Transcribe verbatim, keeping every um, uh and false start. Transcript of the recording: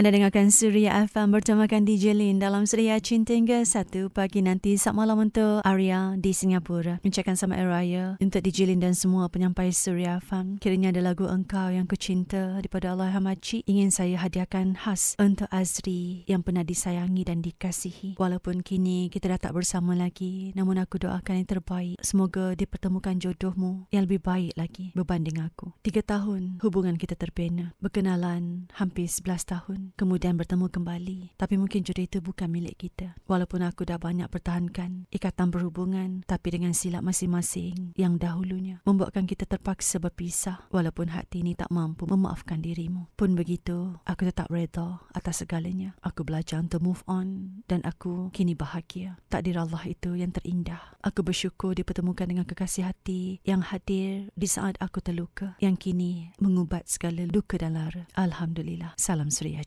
Anda dengarkan Suria F M bertemakan D J Lin dalam Suria Cinta Tenggara satu pagi nanti. Selamat malam untuk Aria di Singapura. Mengucapkan sama Aria untuk D J Lin dan semua penyampai Suria F M. Kiranya ada lagu Engkau Yang Kucinta daripada Allahyarham Makcik ingin saya hadiahkan khas untuk Azri yang pernah disayangi dan dikasihi. Walaupun kini kita dah tak bersama lagi, namun aku doakan yang terbaik. Semoga dipertemukan jodohmu yang lebih baik lagi berbanding aku. Tiga tahun hubungan kita terbina. Berkenalan hampir sebelas tahun. Kemudian bertemu kembali. Tapi mungkin jodoh itu bukan milik kita. Walaupun aku dah banyak pertahankan ikatan berhubungan, tapi dengan silap masing-masing yang dahulunya membuatkan kita terpaksa berpisah. Walaupun hati ini tak mampu memaafkan dirimu, pun begitu aku tetap reda atas segalanya. Aku belajar untuk move on dan aku kini bahagia. Takdir Allah itu yang terindah. Aku bersyukur dipertemukan dengan kekasih hati yang hadir di saat aku terluka, yang kini mengubat segala luka dan lara. Alhamdulillah. Salam Suria